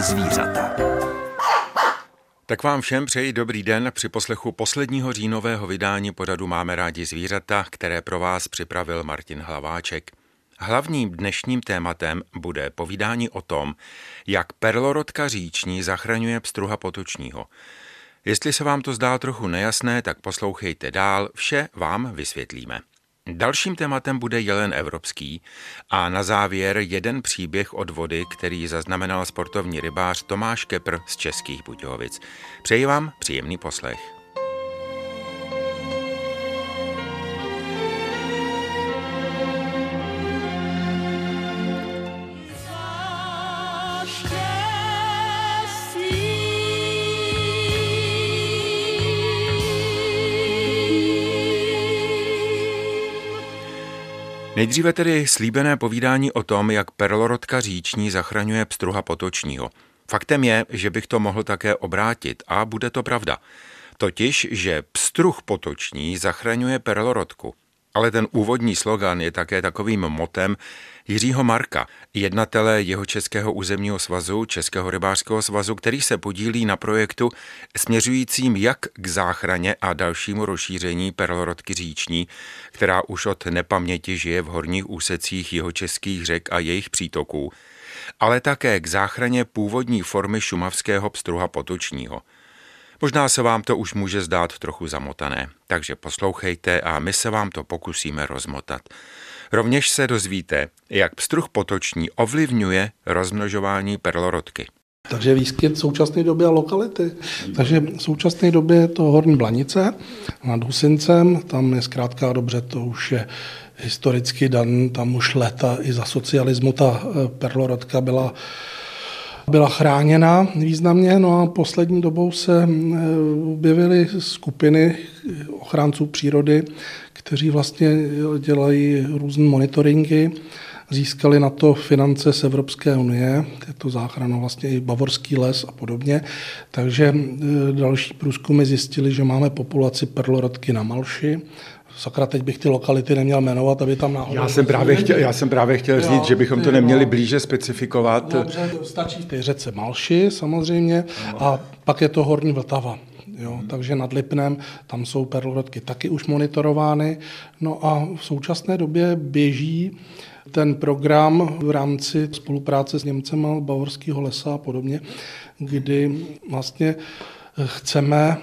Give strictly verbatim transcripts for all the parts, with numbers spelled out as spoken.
rádi zvířata. Tak vám všem přeji dobrý den při poslechu posledního říjnového vydání pořadu Máme rádi zvířata, které pro vás připravil Martin Hlaváček. Hlavním dnešním tématem bude povídání o tom, jak perlorodka říční zachraňuje pstruha potočního. Jestli se vám to zdá trochu nejasné, tak poslouchejte dál, vše vám vysvětlíme. Dalším tématem bude jelen evropský a na závěr jeden příběh od vody, který zaznamenal sportovní rybář Tomáš Kepr z Českých Budějovic. Přeji vám příjemný poslech. Nejdříve tedy slíbené povídání o tom, jak perlorodka říční zachraňuje pstruha potočního. Faktem je, že bych to mohl také obrátit a bude to pravda. Totiž, že pstruh potoční zachraňuje perlorodku. Ale ten úvodní slogan je také takovým motem Jiřího Marka, jednatele Jihočeského územního svazu, Českého rybářského svazu, který se podílí na projektu směřujícím jak k záchraně a dalšímu rozšíření perlorodky říční, která už od nepaměti žije v horních úsecích jihočeských řek a jejich přítoků, ale také k záchraně původní formy šumavského pstruha potočního. Možná se vám to už může zdát trochu zamotané, takže poslouchejte a my se vám to pokusíme rozmotat. Rovněž se dozvíte, jak pstruh potoční ovlivňuje rozmnožování perlorodky. Takže výskyt v současné době a lokality. Takže v současné době je to Horní Blanice nad Husincem, tam je zkrátka dobře, to už je historicky dan, tam už leta i za socialismu ta perlorodka byla byla chráněna významně, no a poslední dobou se objevily skupiny ochránců přírody, kteří vlastně dělají různé monitoringy, získali na to finance z Evropské unie, je to záchrana vlastně i Bavorský les a podobně, takže další průzkumy zjistili, že máme populaci perlorodky na Malši. Sakra, teď bych ty lokality neměl jmenovat, aby tam náhodou... Já jsem právě chtěl, já jsem právě chtěl říct, že bychom to neměli blíže specifikovat. Dobře, stačí v té řece Malši samozřejmě a pak je to Horní Vltava. Jo, hmm. Takže nad Lipnem tam jsou perlorodky taky už monitorovány. No a v současné době běží ten program v rámci spolupráce s Němcema, Bavorského lesa a podobně, kdy vlastně chceme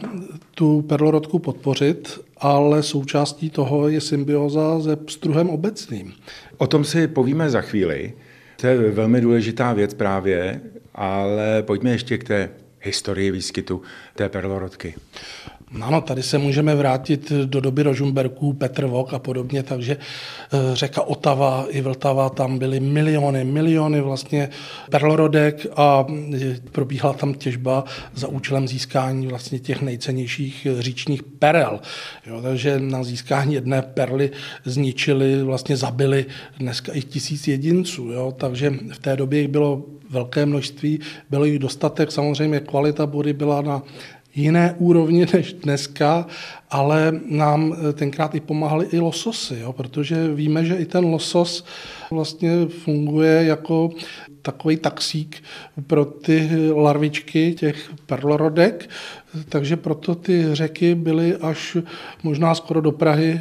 tu perlorodku podpořit, ale součástí toho je symbióza se pstruhem obecným. O tom si povíme za chvíli. To je velmi důležitá věc právě, ale pojďme ještě k té historii výskytu té perlorodky. Ano, tady se můžeme vrátit do doby Rožmberků, Petr Vok a podobně, takže řeka Otava i Vltava, tam byly miliony, miliony vlastně perlorodek a probíhala tam těžba za účelem získání vlastně těch nejcennějších říčních perel. Jo, takže na získání jedné perly zničili, vlastně zabili dneska i tisíc jedinců, jo, takže v té době jich bylo velké množství, bylo jich dostatek, samozřejmě kvalita vody byla na jiné úrovni než dneska, ale nám tenkrát i pomáhali i lososy, jo, protože víme, že i ten losos vlastně funguje jako takový taxík pro ty larvičky těch perlorodek, takže proto ty řeky byly až možná skoro do Prahy,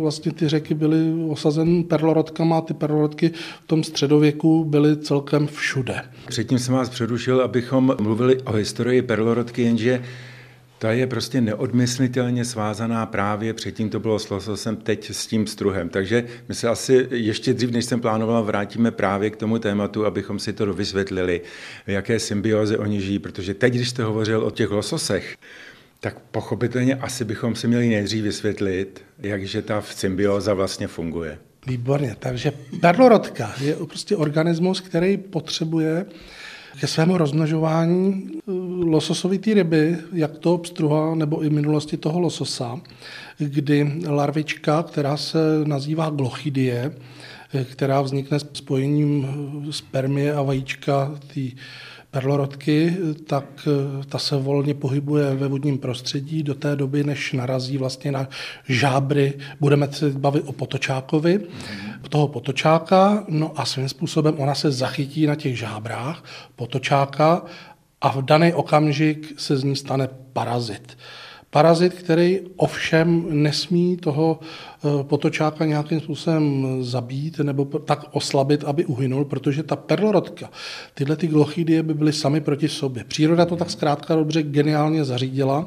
vlastně ty řeky byly osazeny perlorodkama a ty perlorodky v tom středověku byly celkem všude. Předtím jsem vás přerušil, abychom mluvili o historii perlorodky, jenže ta je prostě neodmyslitelně svázaná právě, předtím to bylo s lososem, teď s tím struhem. Takže my se asi ještě dřív, než jsem plánoval, vrátíme právě k tomu tématu, abychom si to vysvětlili, v jaké symbioze oni žijí. Protože teď, když jste hovořil o těch lososech, tak pochopitelně asi bychom si měli nejdřív vysvětlit, jakže ta symbioza vlastně funguje. Výborně, takže perlorodka je prostě organismus, který potřebuje ke svému rozmnožování lososovité ryby, jak toho pstruha nebo i minulosti toho lososa, kdy larvička, která se nazývá glochidie, která vznikne spojením spermie a vajíčka té perlorodky, tak ta se volně pohybuje ve vodním prostředí do té doby, než narazí vlastně na žábry. Budeme se bavit o potočákovi, toho potočáka, no a svým způsobem ona se zachytí na těch žábrách potočáka a v daný okamžik se z ní stane parazit. Parazit, který ovšem nesmí toho potočáka nějakým způsobem zabít nebo tak oslabit, aby uhynul, protože ta perlorodka, tyhle ty glochidie by byly sami proti sobě. Příroda to tak zkrátka dobře geniálně zařídila,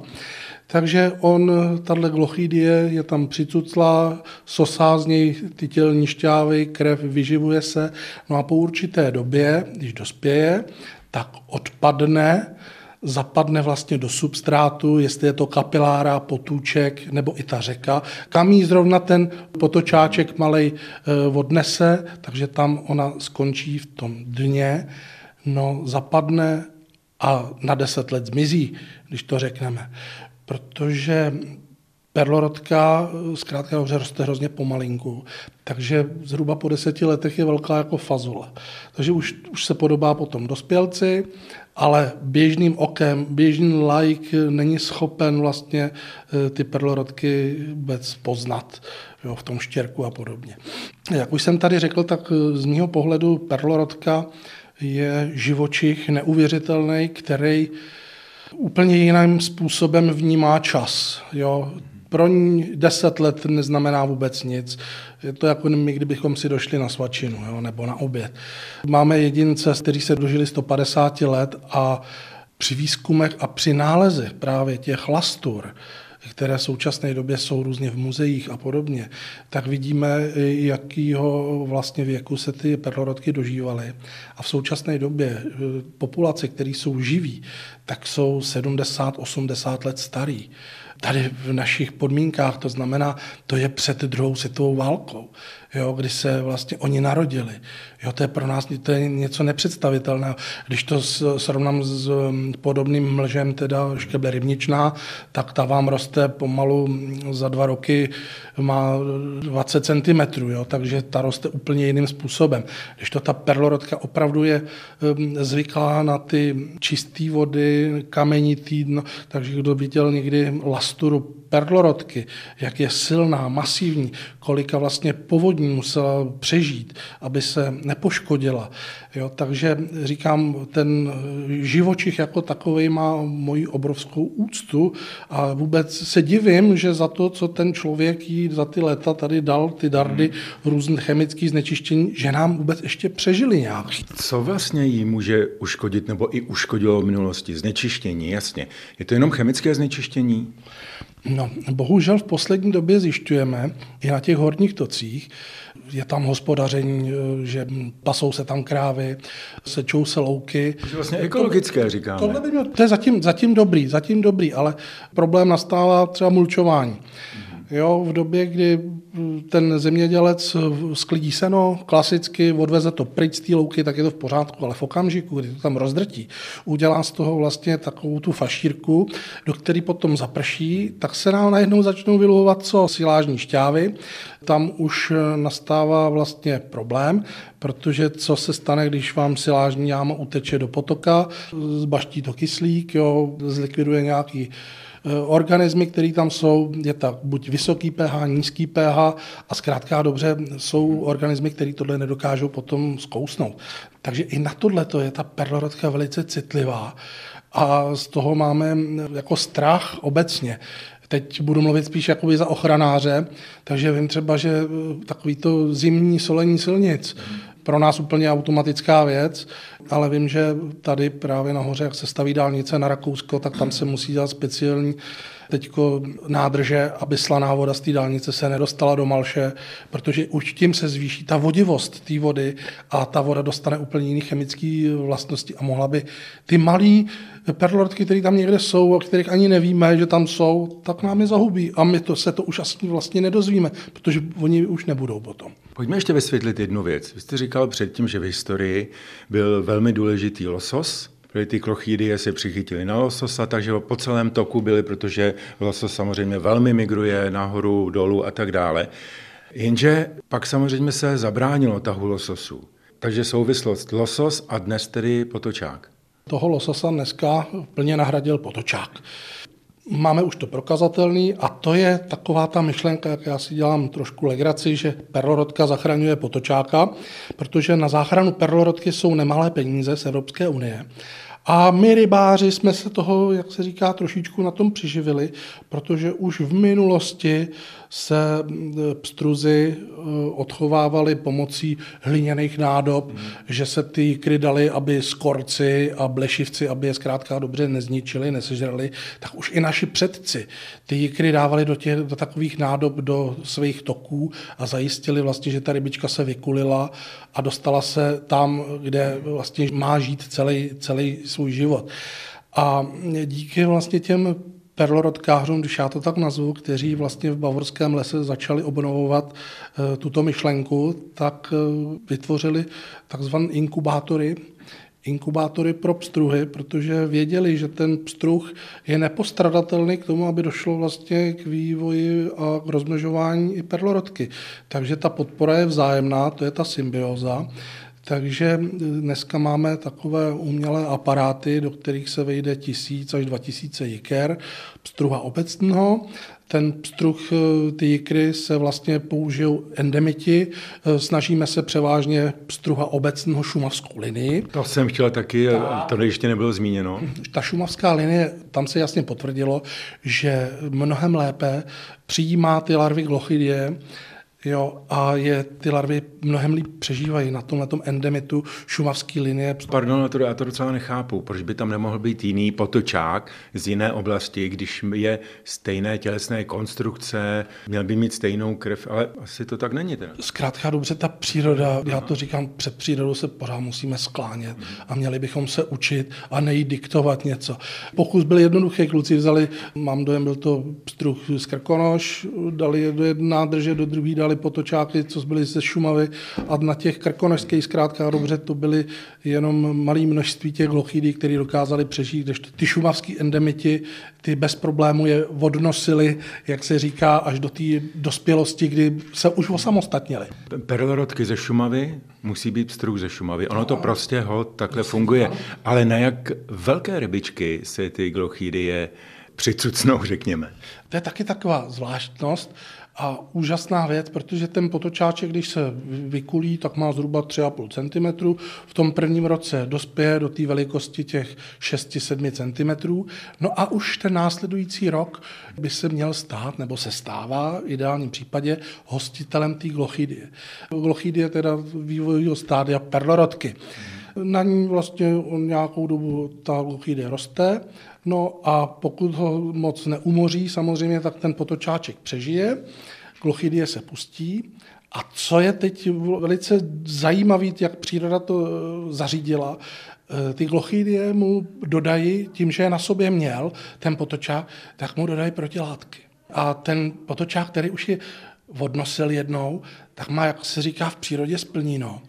takže on, tato glochidie je tam přicucla, sosá z něj ty tělní šťávy, krev, vyživuje se, no a po určité době, když dospěje, tak odpadne, zapadne vlastně do substrátu, jestli je to kapilára, potůček nebo i ta řeka, kam jí zrovna ten potočáček malej odnese, takže tam ona skončí v tom dně, no zapadne a na deset let zmizí, když to řekneme, protože perlorodka zkrátka dobře roste hrozně pomalinku, takže zhruba po deseti letech je velká jako fazule. Takže už, už se podobá potom dospělci, ale běžným okem, běžný laik není schopen vlastně ty perlorodky vůbec poznat, jo, v tom štěrku a podobně. Jak už jsem tady řekl, tak z mého pohledu perlorodka je živočich neuvěřitelný, který úplně jiným způsobem vnímá čas. Jo. Pro ní deset let neznamená vůbec nic. Je to jako my, kdybychom si došli na svačinu, jo, nebo na oběd. Máme jedince, kteří se dožili sto padesát let a při výzkumech a při nálezech právě těch lastur, které v současné době jsou různě v muzeích a podobně, tak vidíme, jakýho vlastně věku se ty perlorodky dožívaly. A v současné době populace, které jsou živí, tak jsou sedmdesát až osmdesát let starý. Tady v našich podmínkách, to znamená, to je před druhou světovou válkou, jo, kdy se vlastně oni narodili. Jo, to je pro nás to je něco nepředstavitelného. Když to srovnám s podobným mlžem, teda škeble rybničná, tak ta vám roste pomalu za dva roky, má dvacet centimetrů, jo, takže ta roste úplně jiným způsobem. Když to ta perlorodka opravdu je zvyklá na ty čisté vody, kamenitý, no, takže kdo viděl někdy lasturu perlorodky, jak je silná, masivní, kolika vlastně povodní musela přežít, aby se nepoškodila. Jo, takže říkám, ten živočich jako takový má moji obrovskou úctu a vůbec se divím, že za to, co ten člověk jí za ty léta tady dal, ty dardy v různých chemických znečištění, že nám vůbec ještě přežili nějak. Co vlastně jí může uškodit nebo i uškodilo v minulosti? Znečištění, jasně. Je to jenom chemické znečištění? No, bohužel v poslední době zjišťujeme, i na těch horních tocích, je tam hospodaření, že pasou se tam krávy, sečou se louky. To je vlastně ekologické, to, říkáme. Tohle by mělo, to je zatím, zatím dobrý, zatím dobrý, ale problém nastává třeba mulčování. Mm-hmm. Jo, v době, kdy ten zemědělec sklidí seno, klasicky odveze to pryč z té louky, tak je to v pořádku, ale v okamžiku, kdy to tam rozdrtí, udělá z toho vlastně takovou tu fašírku, do které potom zaprší, tak se nám najednou začnou vyluhovat co silážní šťávy. Tam už nastává vlastně problém, protože co se stane, když vám silážní jáma uteče do potoka, zbaští to kyslík, jo, zlikviduje nějaký organismy, které tam jsou, je tak buď vysoký pH, nízký pH a zkrátka dobře jsou organismy, které tohle nedokážou potom zkousnout. Takže i na tohle to je ta perlorodka velice citlivá a z toho máme jako strach obecně. Teď budu mluvit spíš jakoby za ochranáře, takže vím třeba, že takovýto zimní solení silnic, pro nás úplně automatická věc, ale vím, že tady právě nahoře, jak se staví dálnice na Rakousko, tak tam se musí dělat speciální teďko nádrže, aby slaná voda z té dálnice se nedostala do Malše, protože už tím se zvýší ta vodivost té vody a ta voda dostane úplně jiné chemické vlastnosti a mohla by ty malé perlorodky, které tam někde jsou, o kterých ani nevíme, že tam jsou, tak nám je zahubí a my to, se to už asi vlastně nedozvíme, protože oni už nebudou potom. Pojďme ještě vysvětlit jednu věc. Vy jste říkal předtím, že v historii byl velmi důležitý losos, protože ty klochídie se přichytily na lososa, takže po celém toku byly, protože losos samozřejmě velmi migruje nahoru, dolů a tak dále. Jenže pak samozřejmě se zabránilo tahu lososu. Takže souvislost losos a dnes tedy potočák. toho lososa dneska plně nahradil potočák. Máme už to prokazatelný a to je taková ta myšlenka, jak já si dělám trošku legraci, že perlorodka zachraňuje potočáka, protože na záchranu perlorodky jsou nemalé peníze z Evropské unie. A my rybáři jsme se toho, jak se říká, trošičku na tom přiživili, protože už v minulosti se pstruzy odchovávali pomocí hliněných nádob, mm. že se ty jikry dali, aby skorci a blešivci, aby je zkrátka dobře nezničili, nesežrali, tak už i naši předci ty jikry dávali do, těch, do takových nádob do svých toků a zajistili vlastně, že ta rybička se vykulila a dostala se tam, kde vlastně má žít celý, celý svůj život. A díky vlastně těm perlorodkářům, když já to tak nazvu, kteří vlastně v Bavorském lese začali obnovovat e, tuto myšlenku, tak e, vytvořili takzvané inkubátory, inkubátory pro pstruhy, protože věděli, že ten pstruh je nepostradatelný k tomu, aby došlo vlastně k vývoji a k rozmnožování i perlorodky. Takže ta podpora je vzájemná, to je ta symbióza. Takže dneska máme takové umělé aparáty, do kterých se vejde tisíc až dva tisíce jiker, pstruha obecného. Ten pstruh, ty jikry se vlastně použijou endemiti. Snažíme se převážně pstruha obecného šumavskou linii. To jsem chtěla taky, ta, to ještě nebylo zmíněno. Ta šumavská linie, tam se jasně potvrdilo, že mnohem lépe přijímá ty larvy glochydie. Jo, a je, ty larvy mnohem líp přežívají na tomhletom endemitu šumavský linie. Pardon, já to docela nechápu, proč by tam nemohl být jiný potočák z jiné oblasti, když je stejné tělesné konstrukce, měl by mít stejnou krev, ale asi to tak není teda. Zkrátka dobře, ta příroda, já to říkám, před přírodou se pořád musíme sklánět a měli bychom se učit a nejít diktovat něco. Pokus byl jednoduchý, kluci vzali, mám dojem, byl to pstruh z Krkonoš, dali do jedné nádrže, do druhé dali potočáky, co byly ze Šumavy a na těch krkonožských zkrátka dobře to byly jenom malé množství těch glochydí, které dokázali přežít, kdežto ty šumavský endemiti, ty bez problému je odnosili, jak se říká, až do té dospělosti, kdy se už osamostatnili. Perlorodky ze Šumavy musí být pstruh ze Šumavy. Ono to prostě ho takhle funguje. Ale na jak velké rybičky se ty glochydie přicucnou, řekněme? To je taky taková zvláštnost, a úžasná věc, protože ten potočáček, když se vykulí, tak má zhruba tři a půl centimetru. V tom prvním roce dospěje do té velikosti těch šest až sedm centimetrů. No a už ten následující rok by se měl stát, nebo se stává v ideálním případě, hostitelem té glochydie. Glochydie teda vývojového stádia perlorodky. Na ní vlastně nějakou dobu ta glochydie roste. No a pokud ho moc neumoří, samozřejmě, tak ten potočáček přežije, glochydie se pustí. A co je teď velice zajímavé, jak příroda to zařídila, ty glochydie mu dodají, tím, že je na sobě měl ten potočák, tak mu dodají protilátky. A ten potočák, který už je odnosil jednou, tak má, jak se říká v přírodě, splníno.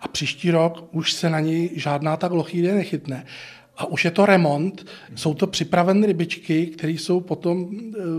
A příští rok už se na ní žádná ta glochydie nechytne. A už je to remont, jsou to připravené rybičky, které jsou potom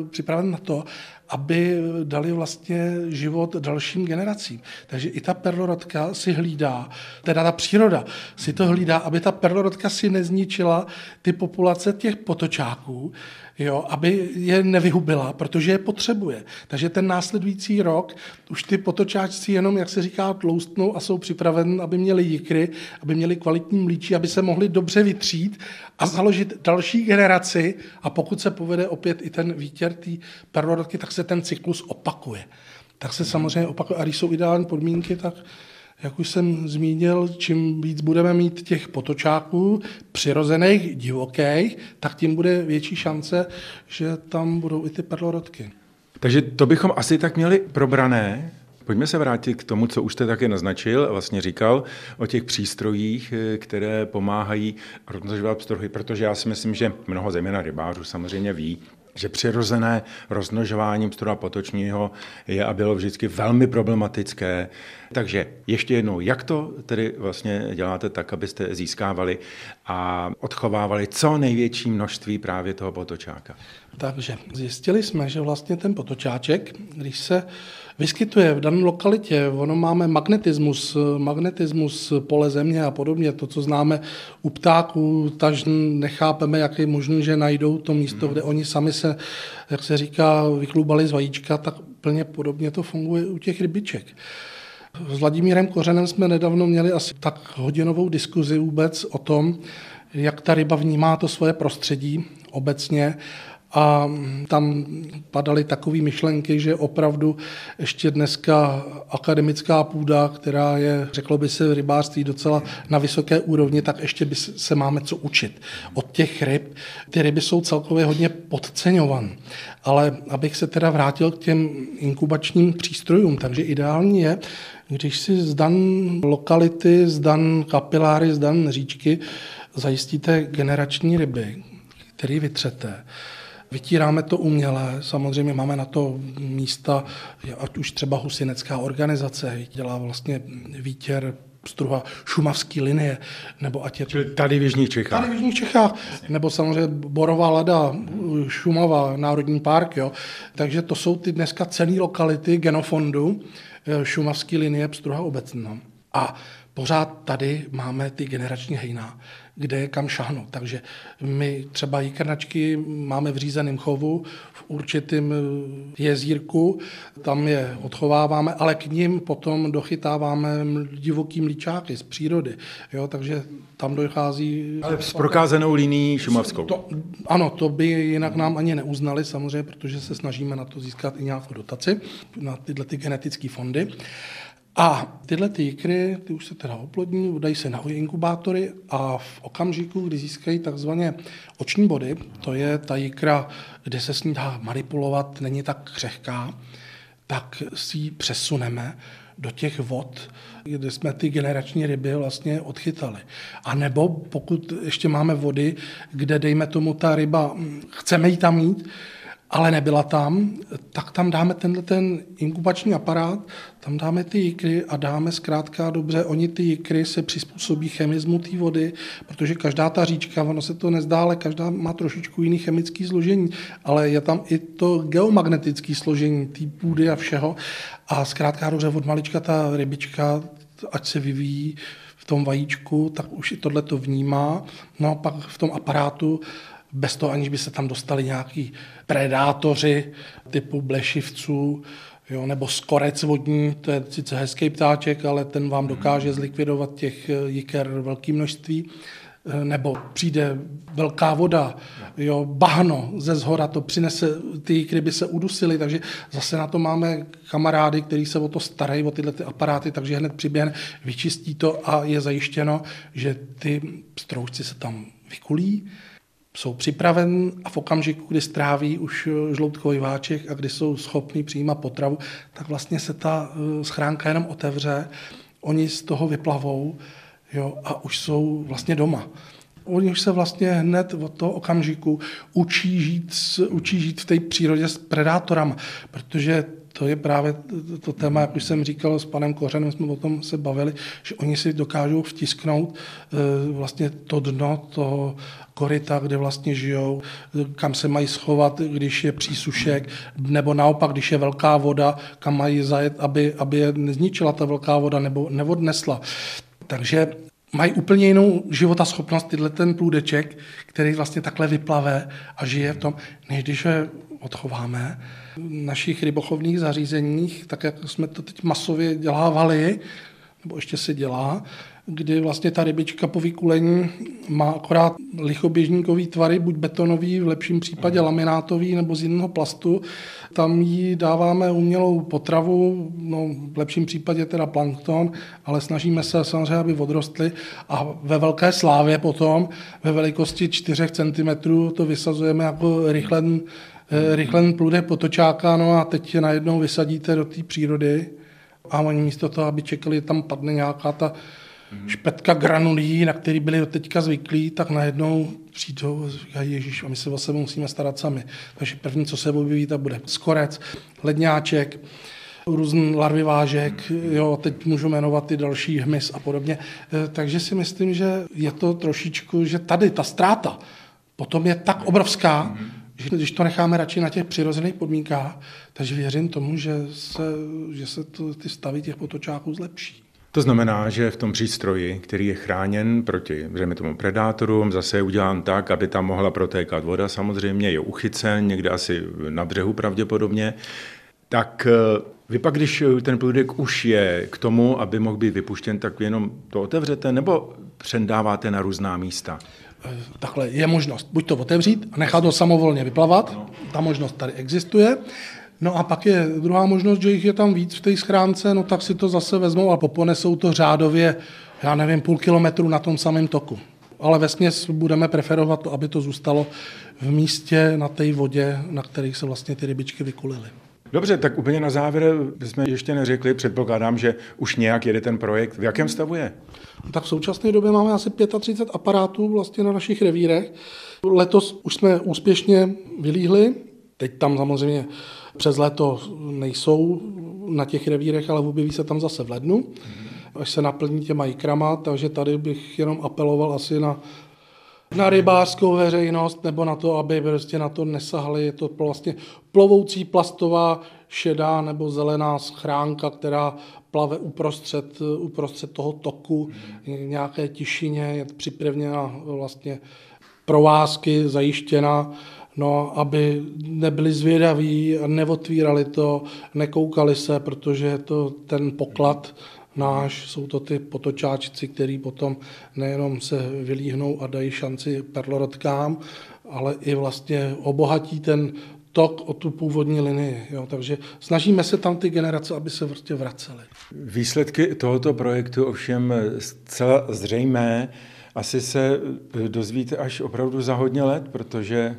připraveny na to, aby dali vlastně život dalším generacím. Takže i ta perlorodka si hlídá, teda ta příroda si to hlídá, aby ta perlorodka si nezničila ty populace těch potočáků, jo, aby je nevyhubila, protože je potřebuje. Takže ten následující rok už ty potočáčci jenom, jak se říká, tloustnou a jsou připraveni, aby měli jikry, aby měli kvalitní mlíčí, aby se mohli dobře vytřít a založit další generaci. A pokud se povede opět i ten výtěr té perlorodky, tak se ten cyklus opakuje. Tak se samozřejmě opakuje. A když jsou ideální podmínky, tak jak už jsem zmínil, čím víc budeme mít těch potočáků přirozených, divokých, tak tím bude větší šance, že tam budou i ty perlorodky. Takže to bychom asi tak měli probrané. Pojďme se vrátit k tomu, co už jste taky naznačil a vlastně říkal o těch přístrojích, které pomáhají rozmnožovat pstruhy, protože já si myslím, že mnoho zejména rybářů samozřejmě ví, že přirozené rozmnožování pstruna potočního je a bylo vždycky velmi problematické. Takže ještě jednou, jak to tedy vlastně děláte tak, abyste získávali a odchovávali co největší množství právě toho potočáka? Takže zjistili jsme, že vlastně ten potočáček, když se vyskytuje v dané lokalitě, ono máme magnetismus, magnetismus pole země a podobně, to, co známe u ptáků, taž nechápeme, jak je možné, že najdou to místo, kde oni sami se, jak se říká, vyklubali z vajíčka, tak plně podobně to funguje u těch rybiček. S Vladimírem Kořenem jsme nedávno měli asi tak hodinovou diskuzi vůbec o tom, jak ta ryba vnímá to svoje prostředí obecně. A tam padaly takové myšlenky, že opravdu ještě dneska akademická půda, která je, řeklo by se, v rybářství docela na vysoké úrovni, tak ještě by se máme co učit od těch ryb. Ty ryby jsou celkově hodně podceňované. Ale abych se teda vrátil k těm inkubačním přístrojům, takže ideální je, když si z dan lokality, z dan kapiláry, z dan říčky zajistíte generační ryby, které vytřete. Vytíráme to uměle, samozřejmě máme na to místa, ať už třeba husinecká organizace dělá vlastně výtěr pstruha šumavský linie, nebo ať je to, tady v Jižních Čechách. Tady v Jižních Čechách, nebo samozřejmě Borová Lada, Šumava, Národní park, jo. Takže to jsou ty dneska celý lokality genofondu šumavský linie pstruha obecná. A pořád tady máme ty generační hejna, kde je kam šáhnout. Takže my třeba jikrnačky máme v řízeném chovu v určitém jezírku, tam je odchováváme, ale k nim potom dochytáváme divoký mlíčáky z přírody. Jo, takže tam dochází... Ale s prokázanou linií šumavskou. To, ano, to by jinak nám ani neuznali samozřejmě, protože se snažíme na to získat i nějakou dotaci, na tyhle ty genetické fondy. A tyhle ty jikry, ty už se teda oplodní, dají se na inkubátory a v okamžiku, kdy získají takzvané oční body, to je ta jikra, kde se s ní dá manipulovat, není tak křehká, tak si ji přesuneme do těch vod, kde jsme ty generační ryby vlastně odchytali. A nebo pokud ještě máme vody, kde dejme tomu ta ryba, chceme ji tam mít, ale nebyla tam, tak tam dáme tenhle ten inkubační aparát, tam dáme ty jikry a dáme zkrátka dobře, oni ty jikry se přizpůsobí chemismu té vody, protože každá ta říčka, ono se to nezdá, ale každá má trošičku jiný chemický složení, ale je tam i to geomagnetické složení té půdy a všeho a zkrátka dobře od malička ta rybička, ať se vyvíjí v tom vajíčku, tak už i tohle to vnímá, no a pak v tom aparátu bez toho, aniž by se tam dostali nějaký predátoři typu blešivců, jo, nebo skorec vodní, to je sice hezký ptáček, ale ten vám dokáže zlikvidovat těch jiker velké množství, nebo přijde velká voda, jo, bahno ze zhora, to přinese, ty jikry by se udusily, takže zase na to máme kamarády, kteří se o to starají, o tyhle ty aparáty, takže hned přiběhne, vyčistí to a je zajištěno, že ty pstroučci se tam vykulí, jsou připraven a v okamžiku, kdy stráví už žloutkový váček a kdy jsou schopni přijímat potravu, tak vlastně se ta schránka jenom otevře, oni z toho vyplavou, jo, a už jsou vlastně doma. Oni už se vlastně hned od toho okamžiku učí žít, učí žít v té přírodě s predátorama, protože to je právě to téma, jak už jsem říkal, s panem Kořenem jsme o tom se bavili, že oni si dokážou vtisknout vlastně to dno toho koryta, kde vlastně žijou, kam se mají schovat, když je přísušek, nebo naopak, když je velká voda, kam mají zajet, aby, aby je nezničila ta velká voda nebo neodnesla. Takže mají úplně jinou životaschopnost tyhle ten plůdeček, který vlastně takhle vyplave a žije v tom, než když je odchováme v našich rybochovných zařízeních, tak jak jsme to teď masově dělávali, nebo ještě se dělá, kdy vlastně ta rybička po vykulení má akorát lichoběžníkový tvary, buď betonový, v lepším případě laminátový nebo z jiného plastu. Tam jí dáváme umělou potravu, no, v lepším případě teda plankton, ale snažíme se samozřejmě, aby odrostly a ve velké slávě potom ve velikosti čtyři centimetry to vysazujeme jako rychlen, rychlen plůdek potočáka, no a teď je najednou vysadíte do té přírody a oni místo toho, aby čekali, tam padne nějaká ta hmm. špetka granulí, na který byli doteďka zvyklí, tak najednou přijdou a říkají, ježiš, a my se o sebe musíme starat sami. Takže první, co se objeví, tak bude skorec, ledňáček, různý larvivážek, jo, teď můžu jmenovat ty další hmyz a podobně. Takže si myslím, že je to trošičku, že tady ta ztráta potom je tak obrovská, že když to necháme radši na těch přirozených podmínkách, takže věřím tomu, že se, že se to, ty stavy těch potočáků zlepší. To znamená, že v tom přístroji, který je chráněn proti tomu predátorům, zase je udělán tak, aby tam mohla protékat voda samozřejmě, je uchycen, někde asi na břehu pravděpodobně, tak vy pak, když ten plůdek už je k tomu, aby mohl být vypuštěn, tak jenom to otevřete nebo přendáváte na různá místa? Takhle je možnost buď to otevřít a nechat ho samovolně vyplavat, no. Ta možnost tady existuje. No a pak je druhá možnost, že jich je tam víc v té schránce, no tak si to zase vezmou a poponesou to řádově, já nevím, půl kilometru na tom samém toku. Ale vesměs budeme preferovat to, aby to zůstalo v místě na té vodě, na kterých se vlastně ty rybičky vykulily. Dobře, tak úplně na závěr jsme ještě neřekli, předpokládám, že už nějak jede ten projekt. V jakém stavu je? Tak v současné době máme asi třicet pět aparátů vlastně na našich revírech. Letos už jsme úspěšně vylíhli. Teď tam samozřejmě přes léto nejsou na těch revírech, ale objeví se tam zase v lednu, až se naplní těma jikrama, takže tady bych jenom apeloval asi na... na rybářskou veřejnost, nebo na to, aby prostě na to nesahali. Je to vlastně plovoucí plastová šedá nebo zelená schránka, která plave uprostřed, uprostřed toho toku, nějaké tišině, je připevněna vlastně provázky, zajištěna, no, aby nebyli zvědaví, neotvírali to, nekoukali se, protože je to ten poklad náš, jsou to ty potočáčci, který potom nejenom se vylíhnou a dají šanci perlorodkám, ale i vlastně obohatí ten tok o tu původní linii. Jo, takže snažíme se tam ty generace, aby se vrtě vracely. Výsledky tohoto projektu ovšem zcela zřejmé asi se dozvíte až opravdu za hodně let, protože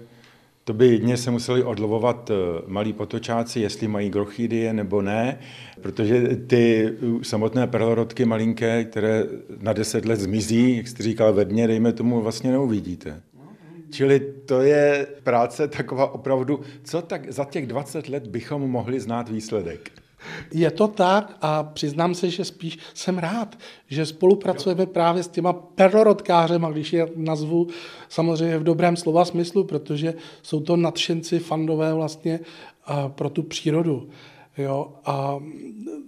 to by jedně se museli odlovovat malí potočáci, jestli mají grochidie nebo ne, protože ty samotné perlorodky malinké, které na deset let zmizí, jak jste říkal ve dně, dejme tomu, vlastně neuvidíte. Čili to je práce taková opravdu, co tak za těch dvacet let bychom mohli znát výsledek. Je to tak a přiznám se, že spíš jsem rád, že spolupracujeme právě s těma perlorodkářema, když je nazvu samozřejmě v dobrém slova smyslu, protože jsou to nadšenci, fandové vlastně pro tu přírodu. Jo, a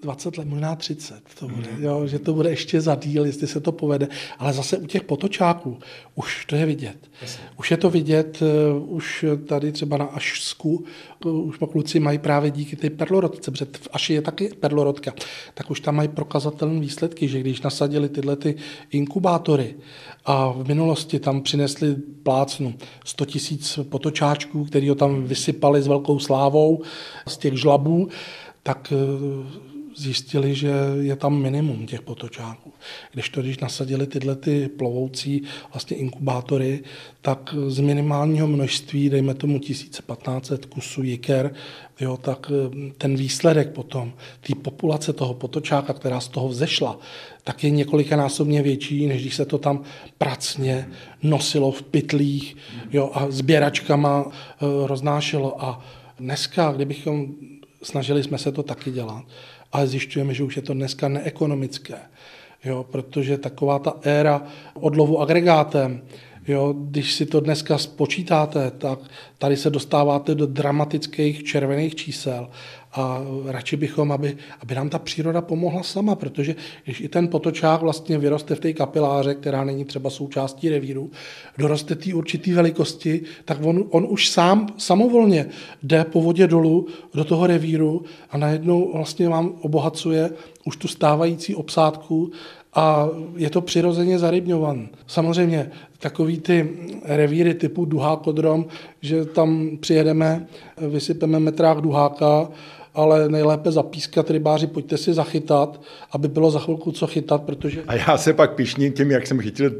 dvacet let, možná třicet to bude, jo, že to bude ještě za díl, jestli se to povede, ale zase u těch potočáků už to je vidět. Už je to vidět, už tady třeba na Ašsku, už kluci mají právě díky té perlorodce, protože v Aši je taky perlorodka, tak už tam mají prokazatelné výsledky, že když nasadili tyhle ty inkubátory a v minulosti tam přinesli plácnu sto tisíc potočáčků, který ho tam vysypali s velkou slávou z těch žlabů, tak zjistili, že je tam minimum těch potočáků. Když to, když nasadili tyhle ty plovoucí vlastně inkubátory, tak z minimálního množství, dejme tomu tisíc patnáct set kusů jiker, jo, tak ten výsledek potom, té populace toho potočáka, která z toho vzešla, tak je několikanásobně větší, než když se to tam pracně nosilo v pytlích, jo, a sběračkama roznášelo. A dneska, kdybychom snažili jsme se to taky dělat, ale zjišťujeme, že už je to dneska neekonomické, jo, protože taková ta éra odlovu agregátem, jo, když si to dneska spočítáte, tak tady se dostáváte do dramatických červených čísel a radši bychom, aby, aby nám ta příroda pomohla sama, protože když i ten potočák vlastně vyroste v té kapiláře, která není třeba součástí revíru, doroste té určité velikosti, tak on, on už sám samovolně jde po vodě dolů do toho revíru a najednou vlastně vám obohacuje už tu stávající obsádku a je to přirozeně zarybňovan. Samozřejmě takový ty revíry typu duhákodrom, že tam přijedeme, vysypeme metrák duháka, ale nejlépe zapískat rybáři, pojďte si zachytat, aby bylo za chvilku co chytat, protože... A já se pak pyšním tím, jak jsem chytil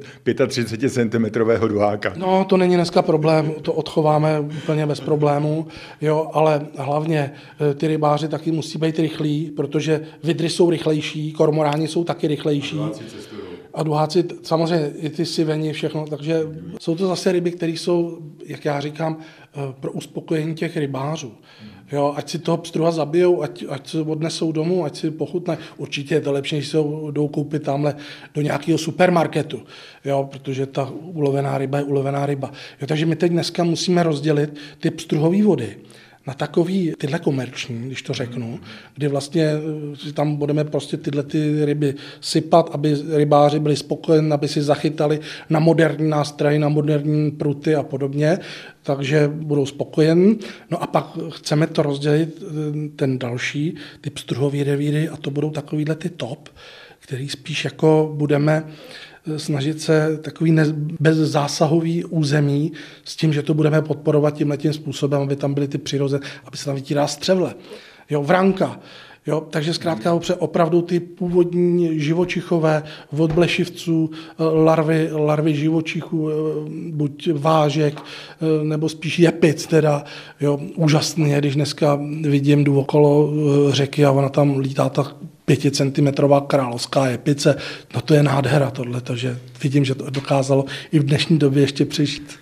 třicet pět centimetrového duháka. No, to není dneska problém, to odchováme úplně bez problému, jo, ale hlavně ty rybáři taky musí být rychlí, protože vidry jsou rychlejší, kormoráni jsou taky rychlejší. a duháci, samozřejmě i ty sivení, všechno, takže jsou to zase ryby, které jsou, jak já říkám, pro uspokojení těch rybářů. Jo, ať si toho pstruha zabijou, ať, ať se odnesou domů, ať si pochutnají. Určitě je to lepší, když se jdou koupit tamhle do nějakého supermarketu, jo, protože ta ulovená ryba je ulovená ryba. Jo, takže my teď dneska musíme rozdělit ty pstruhové vody na takový tyhle komerční, když to řeknu, kdy vlastně tam budeme prostě tyhle ty ryby sypat, aby rybáři byli spokojeni, aby si zachytali na moderní nástrahy, na moderní pruty a podobně, takže budou spokojeni. No a pak chceme to rozdělit, ten další, ty pstruhové revíry, a to budou takovýhle ty top, který spíš jako budeme snažit se takový bezzásahový území s tím, že to budeme podporovat tímhletím způsobem, aby tam byly ty přirozené, aby se tam vytírá střevle, jo, vranka. Jo, takže zkrátka opravdu ty původní živočichové od blešivců, larvy, larvy živočichů, buď vážek, nebo spíš jepic teda. Jo, úžasně, když dneska vidím, jdu okolo řeky a ona tam lítá ta pěticentimetrová královská jepice. No to je nádhera tohle, takže vidím, že to dokázalo i v dnešní době ještě přežít.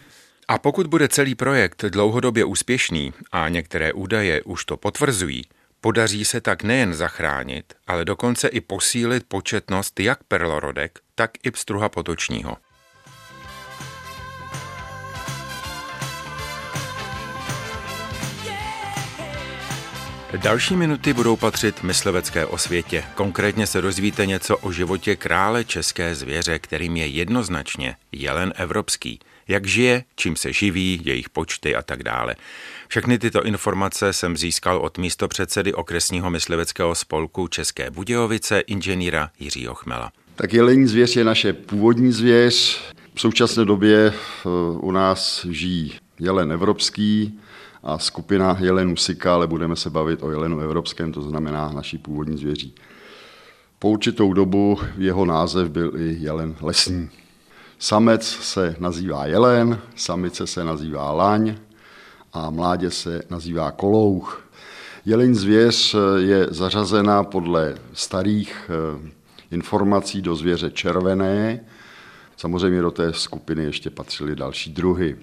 A pokud bude celý projekt dlouhodobě úspěšný, a některé údaje už to potvrzují, podaří se tak nejen zachránit, ale dokonce i posílit početnost jak perlorodek, tak i pstruha potočního. Další minuty budou patřit myslivecké osvětě. Konkrétně se dozvíte něco o životě krále české zvěře, kterým je jednoznačně jelen evropský. Jak žije, čím se živí, jejich počty a tak dále. Všechny tyto informace jsem získal od místopředsedy okresního mysliveckého spolku České Budějovice, inženýra Jiřího Chmela. Tak jelení zvěř je naše původní zvěř. V současné době u nás žijí jelen evropský a skupina jelenů sika, ale budeme se bavit o jelenu evropském, to znamená naší původní zvěří. Po určitou dobu jeho název byl i jelen lesní. Samec se nazývá jelen, samice se nazývá laň a mládě se nazývá kolouch. Jeleň zvěř je zařazena podle starých informací do zvěře červené. Samozřejmě do té skupiny ještě patřily další druhy.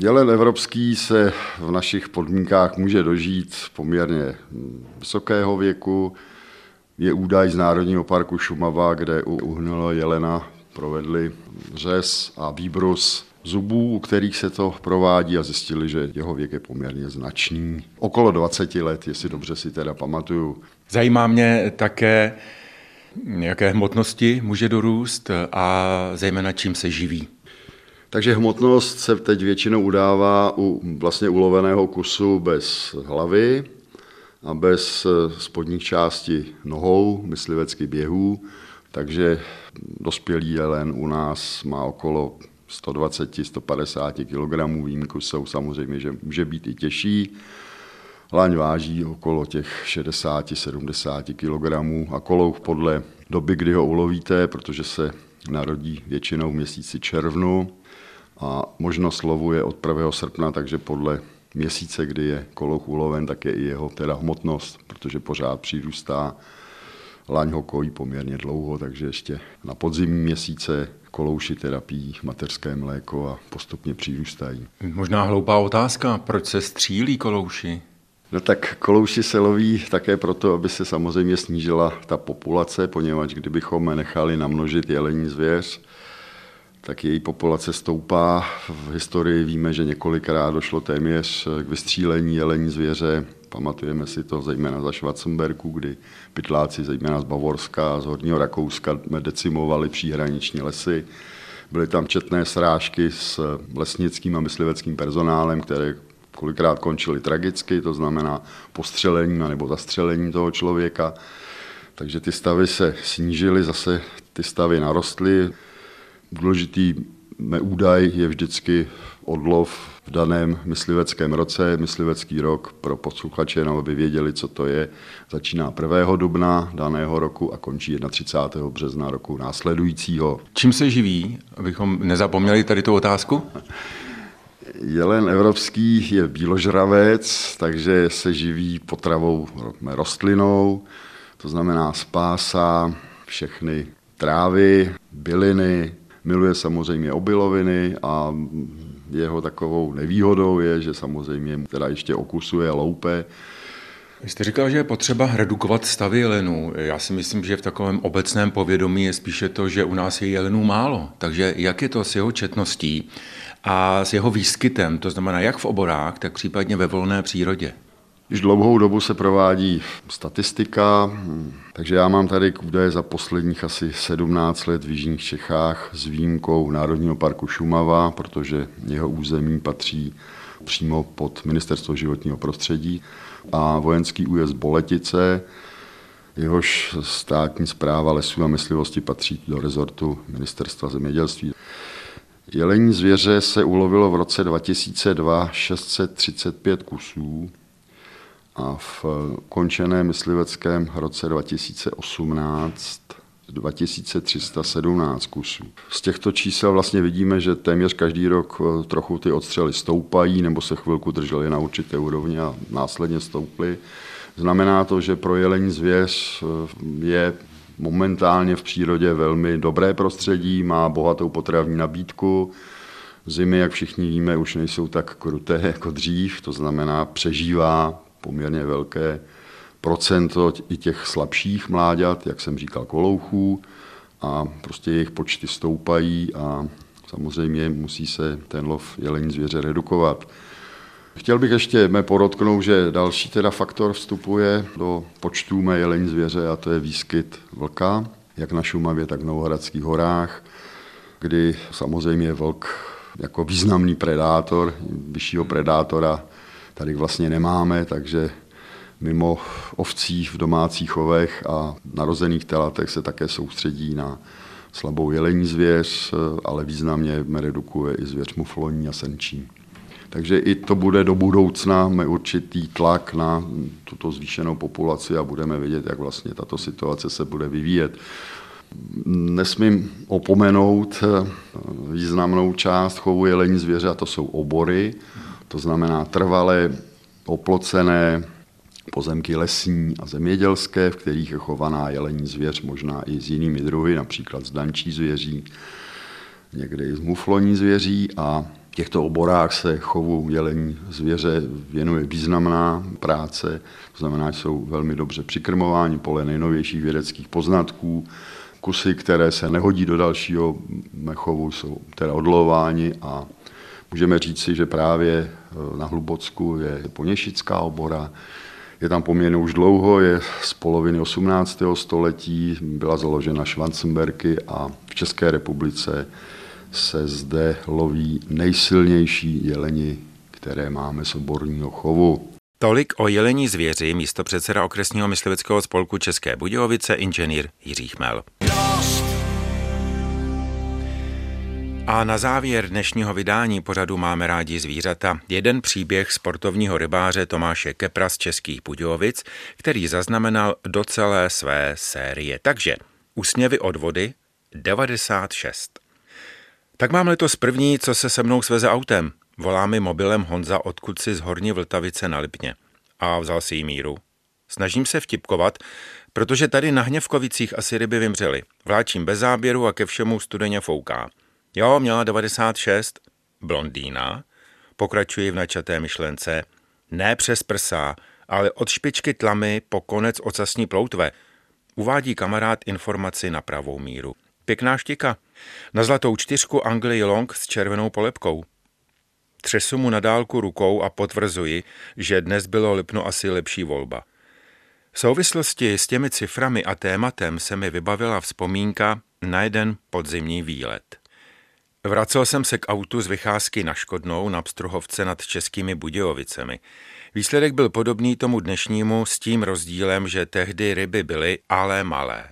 Jelen evropský se v našich podmínkách může dožít poměrně vysokého věku. Je údaj z Národního parku Šumava, kde u uhynulého jelena provedli řez a výbrus zubů, u kterých se to provádí, a zjistili, že jeho věk je poměrně značný. Okolo dvacet let, jestli dobře si teda pamatuju. Zajímá mě také, jaké hmotnosti může dorůst a zejména čím se živí. Takže hmotnost se teď většinou udává u vlastně uloveného kusu bez hlavy a bez spodních části nohou, myslivecky běhů. Takže dospělý jelen u nás má okolo sto dvacet až sto padesát kilogramů, výjimku jsou samozřejmě, že může být i těžší. Laň váží okolo těch šedesát až sedmdesát kilogramů a kolouch podle doby, kdy ho ulovíte, protože se narodí většinou v měsíci červnu a možnost lovu je od prvního srpna, takže podle měsíce, kdy je kolouch uloven, tak je i jeho teda hmotnost, protože pořád přirůstá. Laň ho kojí poměrně dlouho, takže ještě na podzimní měsíce kolouši teda pijí mateřské mléko a postupně přirůstají. Možná hloupá otázka, proč se střílí kolouši? No tak kolouši se loví také proto, aby se samozřejmě snížila ta populace, poněvadž kdybychom nechali namnožit jelení zvěř, tak její populace stoupá. V historii víme, že několikrát došlo téměř k vystřílení jelení zvěře. Pamatujeme si to zejména za Schwarzenberku, kdy pytláci zejména z Bavorska a z Horního Rakouska decimovali příhraniční lesy. Byly tam četné srážky s lesnickým a mysliveckým personálem, které kolikrát končily tragicky, to znamená postřelením nebo zastřelením toho člověka. Takže ty stavy se snížily, zase ty stavy narostly. Důležitý údaj je vždycky odlov v daném mysliveckém roce. Myslivecký rok pro posluchače, jenom aby věděli, co to je, začíná prvního dubna daného roku a končí třicátého prvního března roku následujícího. Čím se živí, abychom nezapomněli tady tu otázku? Jelen evropský je bíložravec, takže se živí potravou rostlinou, to znamená spásá všechny trávy, byliny, miluje samozřejmě obiloviny a jeho takovou nevýhodou je, že samozřejmě teda ještě okusuje, loupe. Vy jste říkal, že je potřeba redukovat stavy jelenů. Já si myslím, že v takovém obecném povědomí je spíše to, že u nás je jelenů málo. Takže jak je to s jeho četností a s jeho výskytem, to znamená jak v oborách, tak případně ve volné přírodě? Již dlouhou dobu se provádí statistika, takže já mám tady údaje za posledních asi sedmnáct let v Jižních Čechách s výjimkou Národního parku Šumava, protože jeho území patří přímo pod Ministerstvo životního prostředí a vojenský újezd Boletice, jehož státní správa lesů a myslivosti patří do rezortu Ministerstva zemědělství. Jelení zvěře se ulovilo v roce dva tisíce dva šest set třicet pět kusů a v končeném mysliveckém roce dva tisíce osmnáct dva tisíce tři sta sedmnáct kusů. Z těchto čísel vlastně vidíme, že téměř každý rok trochu ty odstřely stoupají nebo se chvilku držely na určité úrovni a následně stouply. Znamená to, že pro jelení zvěř je momentálně v přírodě velmi dobré prostředí, má bohatou potravní nabídku. Zimy, jak všichni víme, už nejsou tak kruté jako dřív, to znamená přežívá poměrně velké procento i těch slabších mláďat, jak jsem říkal, kolouchů, a prostě jejich počty stoupají a samozřejmě musí se ten lov jelení zvěře redukovat. Chtěl bych ještě podotknout, že další teda faktor vstupuje do počtů mé jelení zvěře a to je výskyt vlka, jak na Šumavě, tak v Novohradských horách, kdy samozřejmě vlk jako významný predátor, vyššího predátora tady vlastně nemáme, takže mimo ovcí v domácích chovech a narozených telatech se také soustředí na slabou jelení zvěř, ale významně redukuje i zvěř mufloní a senčí. Takže i to bude do budoucna určitý tlak na tuto zvýšenou populaci a budeme vidět, jak vlastně tato situace se bude vyvíjet. Nesmím opomenout významnou část chovu jelení zvěře, a to jsou obory, to znamená trvalé, oplocené pozemky lesní a zemědělské, v kterých je chovaná jelení zvěř, možná i s jinými druhy, například s dančí zvěří, někdy i s mufloní zvěří, a v těchto oborách se chovu jelení zvěře věnuje významná práce, to znamená, že jsou velmi dobře přikrmováni podle nejnovějších vědeckých poznatků. Kusy, které se nehodí do dalšího chovu, jsou teda odlováni a můžeme říci, že právě na Hlubocku je Poněšická obora. Je tam poměrně už dlouho, je z poloviny osmnáctého století, byla založena Schwarzenberky a v České republice se zde loví nejsilnější jeleni, které máme z oborního chovu. Tolik o jelení zvěři místopředseda okresního mysliveckého spolku České Budějovice inženýr Jiří Chmel. A na závěr dnešního vydání pořadu Máme rádi zvířata jeden příběh sportovního rybáře Tomáše Kepra z Českých Budějovic, který zaznamenal do celé své série. Takže Úsměvy od vody devadesát šest. Tak mám letos první, co se se mnou sveze autem. Volá mi mobilem Honza, odkud si z Horní Vltavice na Lipně. A vzal si jí míru. Snažím se vtipkovat, protože tady na Hněvkovicích asi ryby vymřely. Vláčím bez záběru a ke všemu studeně fouká. Jo, měla devadesát šest, blondýna, pokračuji v načaté myšlence, ne přes prsa, ale od špičky tlamy po konec ocasní ploutve. Uvádí kamarád informaci na pravou míru. Pěkná štika. Na zlatou čtyřku Anglii long s červenou polepkou. Třesu mu na dálku rukou a potvrzuji, že dnes bylo Lipno asi lepší volba. V souvislosti s těmi ciframi a tématem se mi vybavila vzpomínka na jeden podzimní výlet. Vracel jsem se k autu z vycházky na Škodnou na Pstruhovce nad Českými Budějovicemi. Výsledek byl podobný tomu dnešnímu s tím rozdílem, že tehdy ryby byly, ale malé.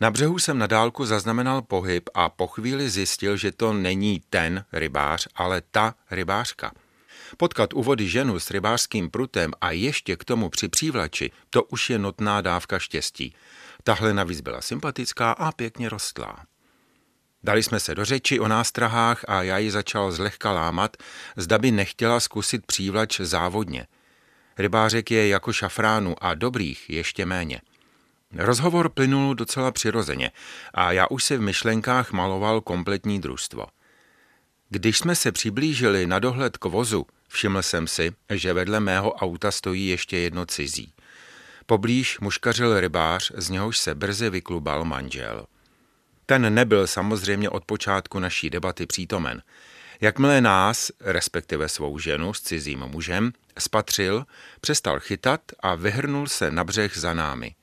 Na břehu jsem na dálku zaznamenal pohyb a po chvíli zjistil, že to není ten rybář, ale ta rybářka. Potkat u vody ženu s rybářským prutem a ještě k tomu při přívlači, to už je notná dávka štěstí. Tahle navíc byla sympatická a pěkně rostlá. Dali jsme se do řeči o nástrahách a já ji začal zlehka lámat, zda by nechtěla zkusit přívlač závodně. Rybářek je jako šafránu a dobrých ještě méně. Rozhovor plynul docela přirozeně a já už si v myšlenkách maloval kompletní družstvo. Když jsme se přiblížili na dohled k vozu, všiml jsem si, že vedle mého auta stojí ještě jedno cizí. Poblíž muškařil rybář, z něhož se brzy vyklubal manžel. Ten nebyl samozřejmě od počátku naší debaty přítomen. Jakmile nás, respektive svou ženu s cizím mužem, spatřil, přestal chytat a vyhrnul se na břeh za námi.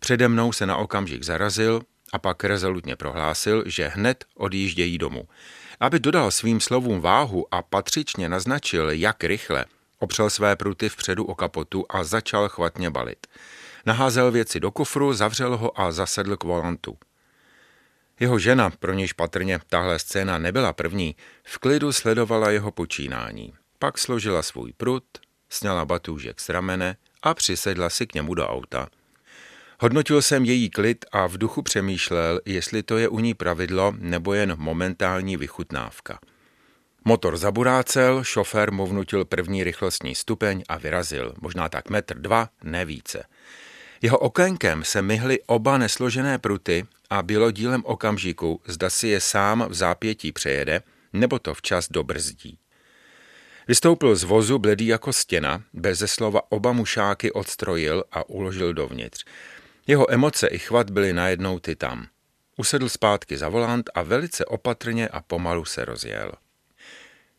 Přede mnou se na okamžik zarazil a pak rezolutně prohlásil, že hned odjíždějí domů. Aby dodal svým slovům váhu a patřičně naznačil, jak rychle, opřel své pruty vpředu o kapotu a začal chvatně balit. Naházel věci do kufru, zavřel ho a zasedl k volantu. Jeho žena, pro nějž patrně tahle scéna nebyla první, v klidu sledovala jeho počínání. Pak složila svůj prut, sněla batůžek z ramene a přisedla si k němu do auta. Hodnotil jsem její klid a v duchu přemýšlel, jestli to je u ní pravidlo nebo jen momentální vychutnávka. Motor zaburácel, šofér mu vnutil první rychlostní stupeň a vyrazil, možná tak metr dva, ne více. Jeho okénkem se myhly oba nesložené pruty a bylo dílem okamžiku, zda si je sám v zápětí přejede, nebo to včas dobrzdí. Vystoupil z vozu bledý jako stěna, beze slova oba mušáky odstrojil a uložil dovnitř. Jeho emoce i chvat byly najednou ty tam. Usedl zpátky za volant a velice opatrně a pomalu se rozjel.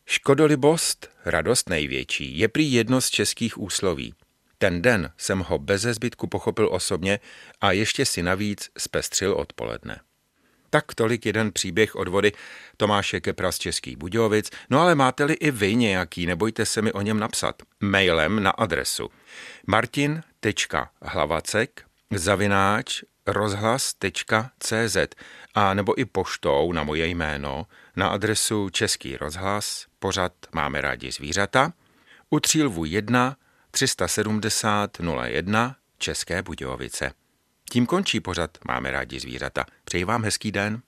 Škodolibost, radost největší, je prý jedno z českých úsloví. Ten den jsem ho beze zbytku pochopil osobně a ještě si navíc zpestřil odpoledne. Tak tolik jeden příběh od vody Tomáše Kepra z Českých Budějovic, no ale máte-li i vy nějaký, nebojte se mi o něm napsat mailem na adresu martin tečka hlavacek zavináč rozhlas tečka cé zet a nebo i poštou na moje jméno na adresu Český rozhlas, pořad Máme rádi zvířata, u Třílvu jedna tři sedmdesát nula jedna České Budějovice. Tím končí pořad Máme rádi zvířata. Přeji vám hezký den.